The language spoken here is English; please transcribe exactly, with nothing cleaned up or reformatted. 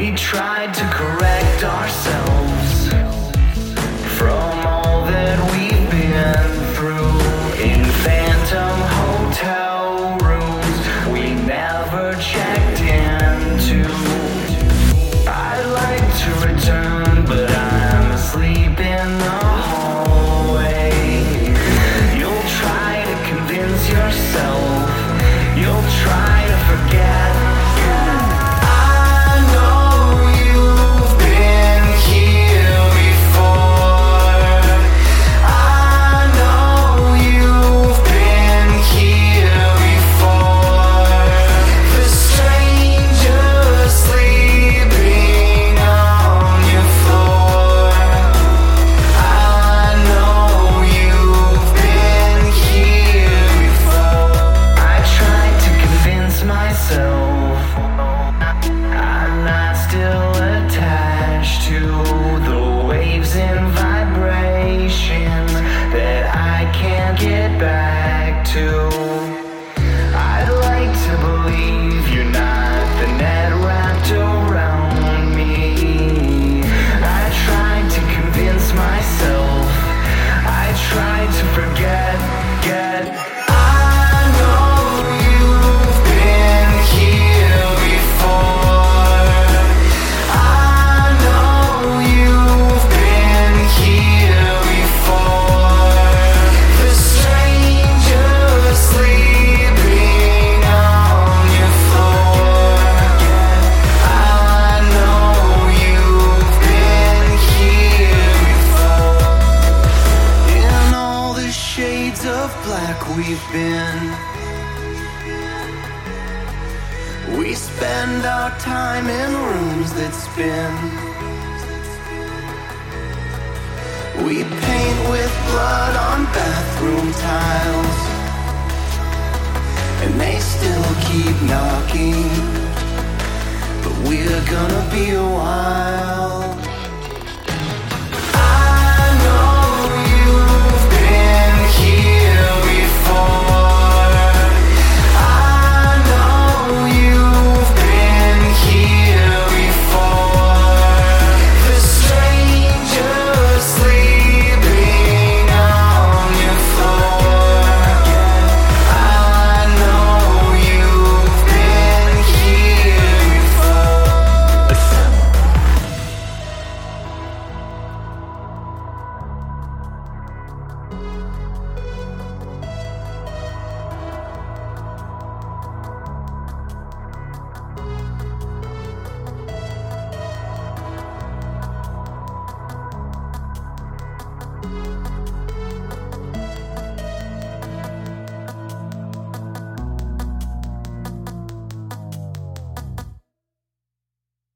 We tried to correct ourselves from all that we've been through in phantom hotel rooms we never checked into. I'd like to return, but I'm asleep in the hallway. You'll try to convince yourself, you'll try to forget. We've been. We spend our time in rooms that spin. We paint with blood on bathroom tiles, and they still keep knocking, but we're gonna be wild.